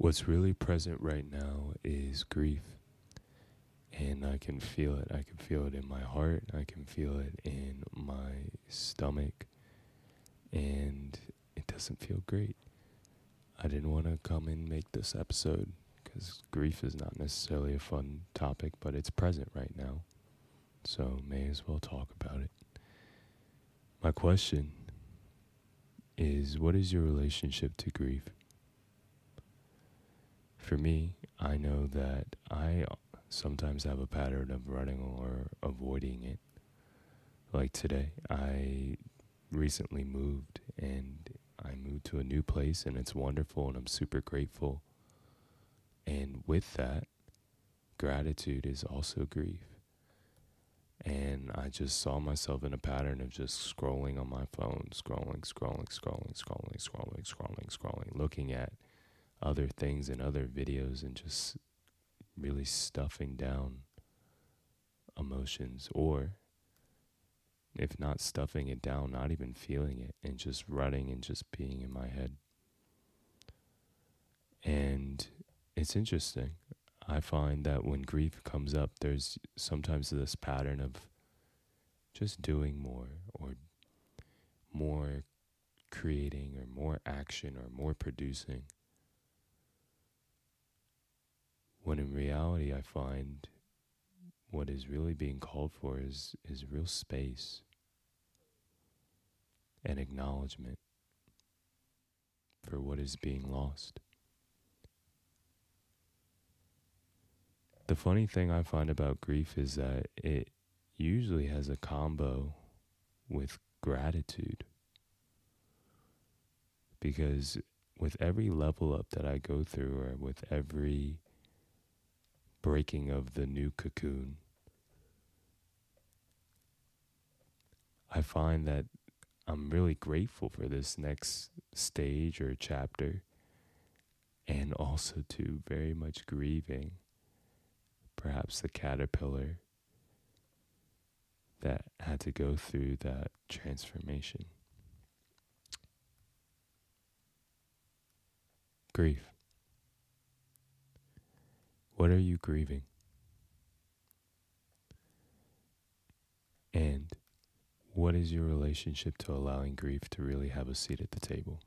What's really present right now is grief. And I can feel it. I can feel it in my heart. I can feel it in my stomach. And it doesn't feel great. I didn't want to come and make this episode because grief is not necessarily a fun topic, but it's present right now. So may as well talk about it. My question is, what is your relationship to grief? For me, I know that I sometimes have a pattern of running or avoiding it. Like today, I recently moved, and I moved to a new place, and it's wonderful, and I'm super grateful. And with that, gratitude is also grief. And I just saw myself in a pattern of just scrolling on my phone, scrolling, looking at other things and other videos and just really stuffing down emotions, or if not stuffing it down, not even feeling it and just running and just being in my head. And it's interesting. I find that when grief comes up, there's sometimes this pattern of just doing more or more creating or more action or more producing. When in reality, I find what is really being called for is real space and acknowledgement for what is being lost. The funny thing I find about grief is that it usually has a combo with gratitude, because with every level up that I go through, or with every breaking of the new cocoon, I find that I'm really grateful for this next stage or chapter, and also to very much grieving perhaps the caterpillar that had to go through that transformation. Grief. What are you grieving? And what is your relationship to allowing grief to really have a seat at the table?